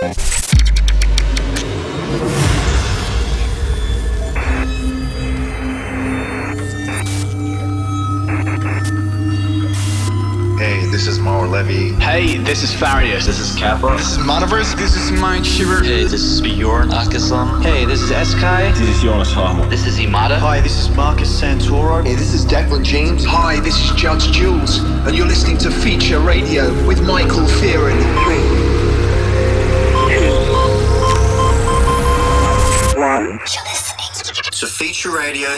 Hey, this is Mauro Levy. Hey, this is Farius. This is Kappa. This is Manaverse. This is Mindshiver. Hey, this is Bjorn Akasan. Hey, this is Eskai. This is Jonas Harmo. This is Imada. Hi, this is Marcus Santoro. Hey, this is Declan James. Hi, this is Judge Jules. And you're listening to Feature Radio with Michael Fearin. You're listening to Feature Radio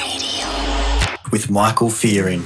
with Michael Fearin.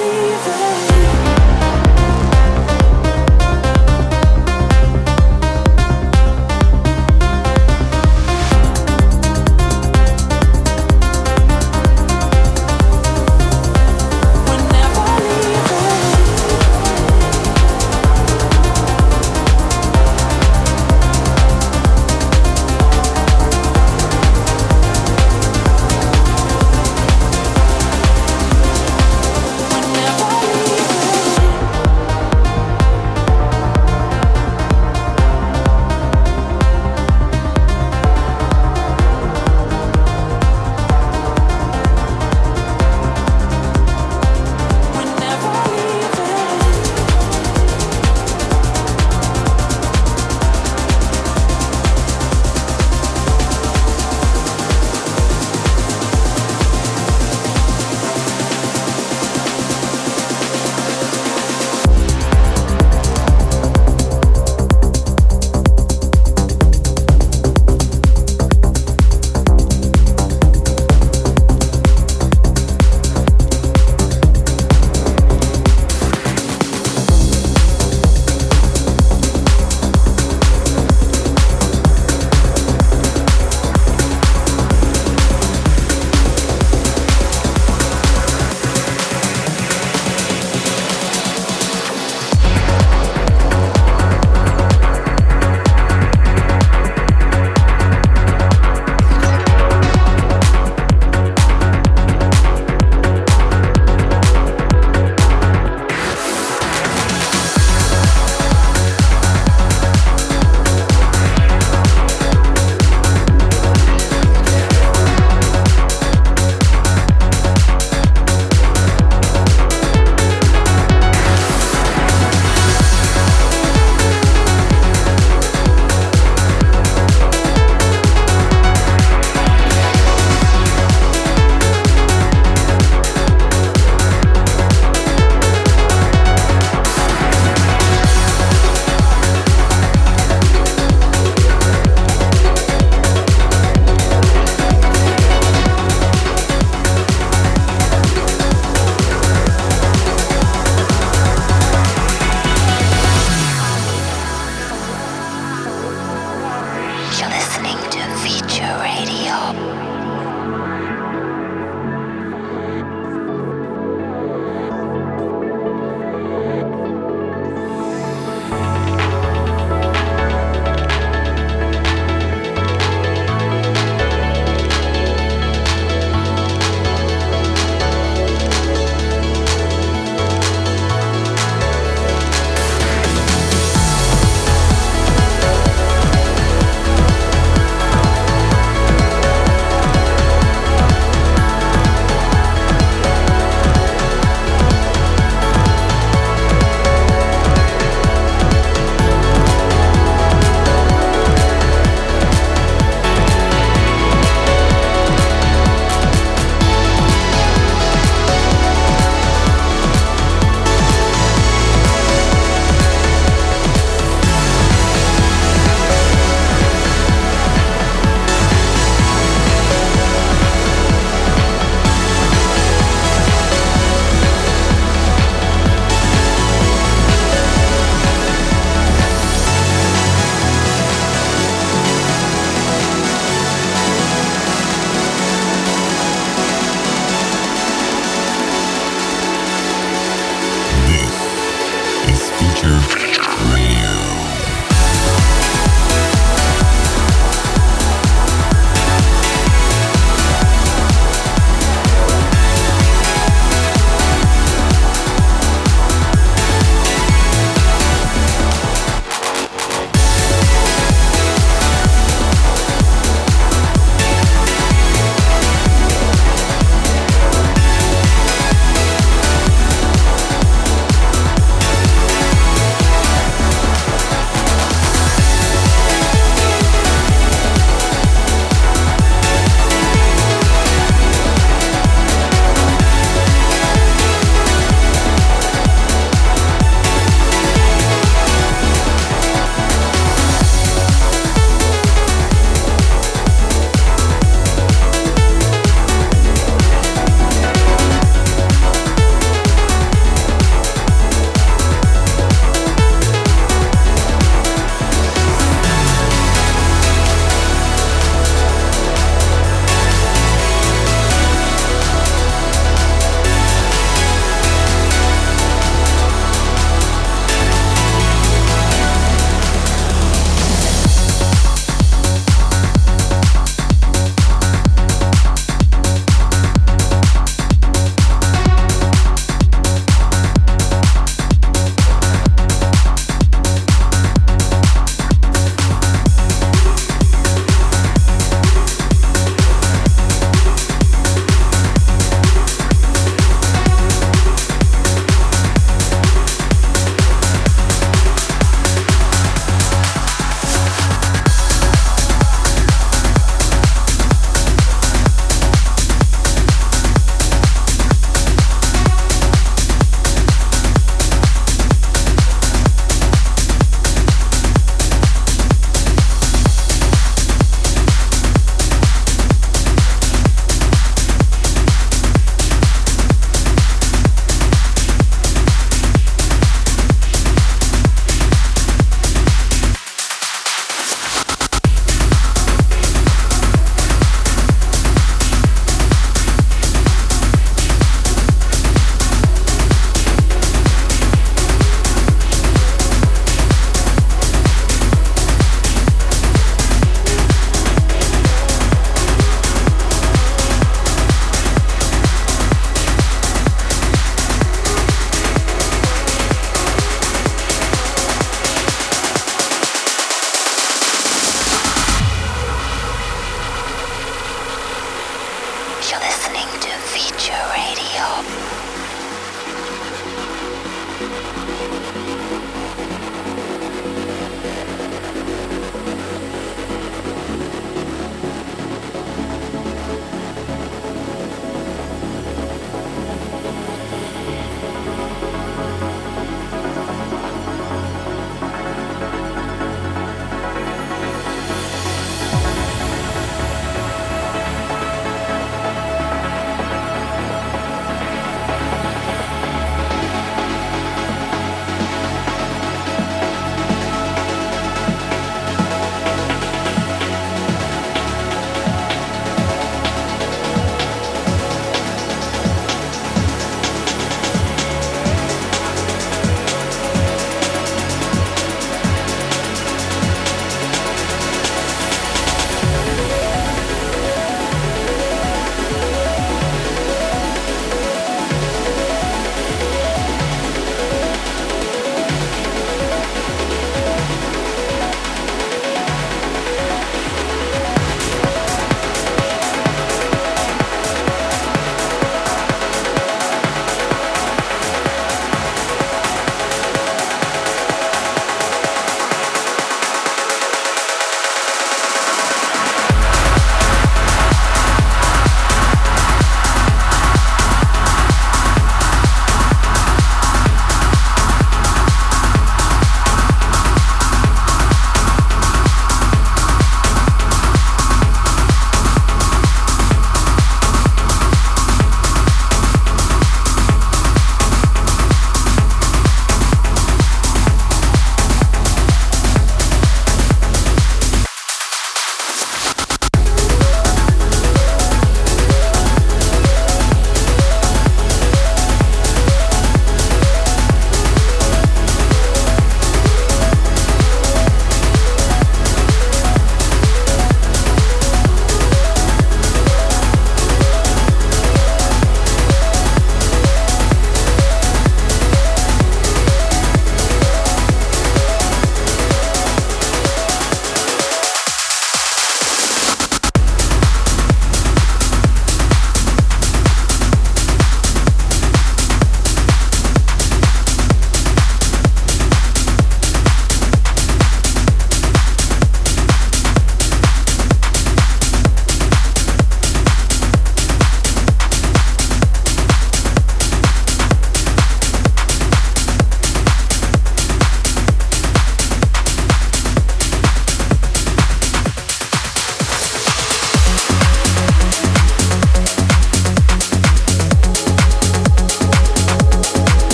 We'll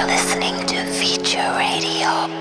You're listening to Feature Radio.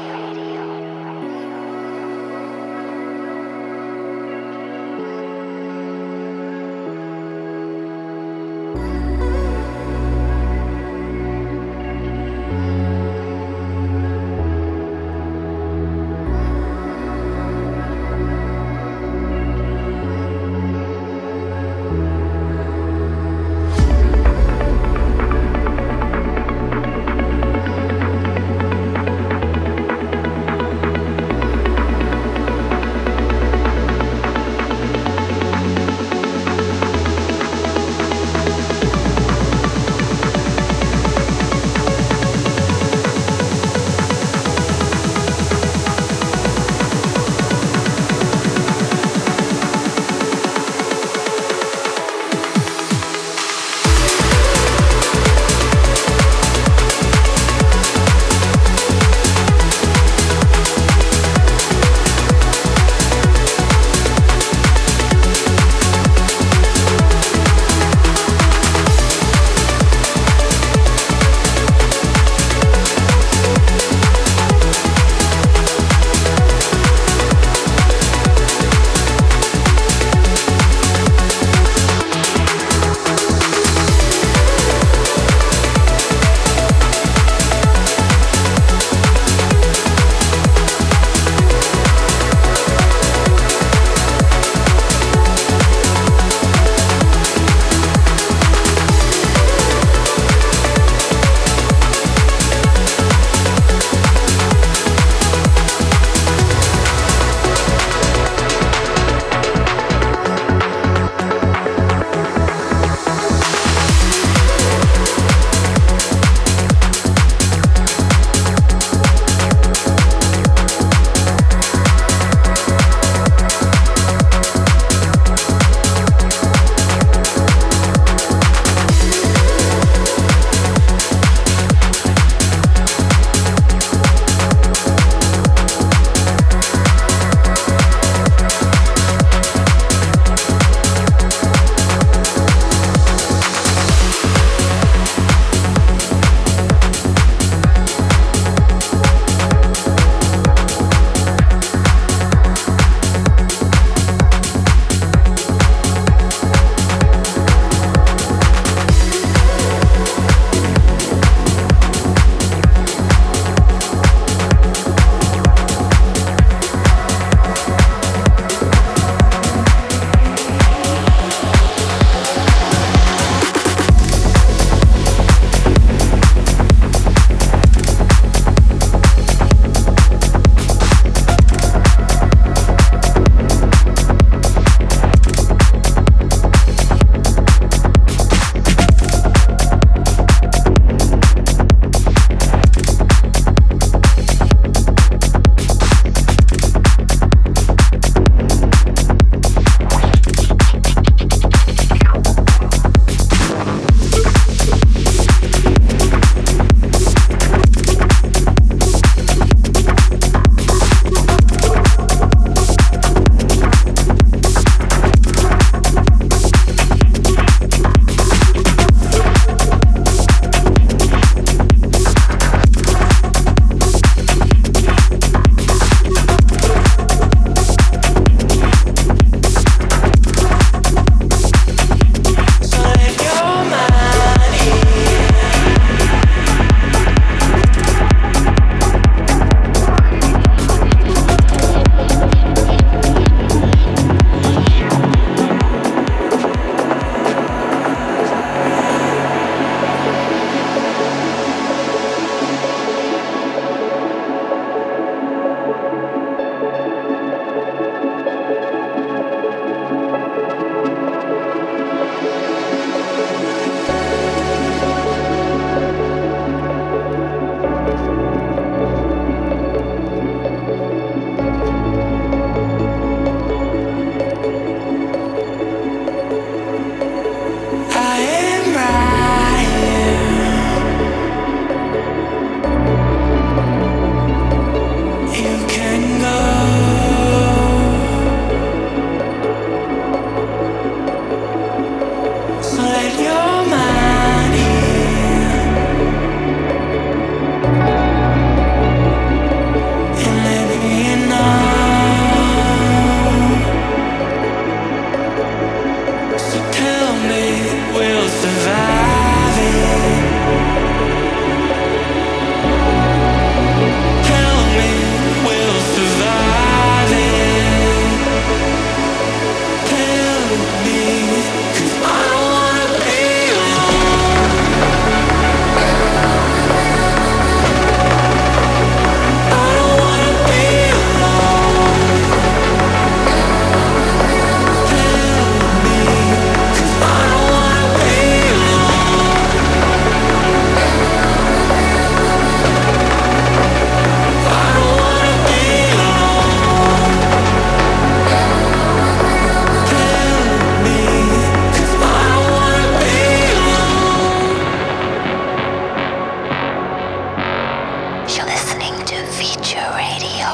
Feature Radio.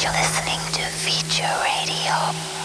You're listening to Feature Radio.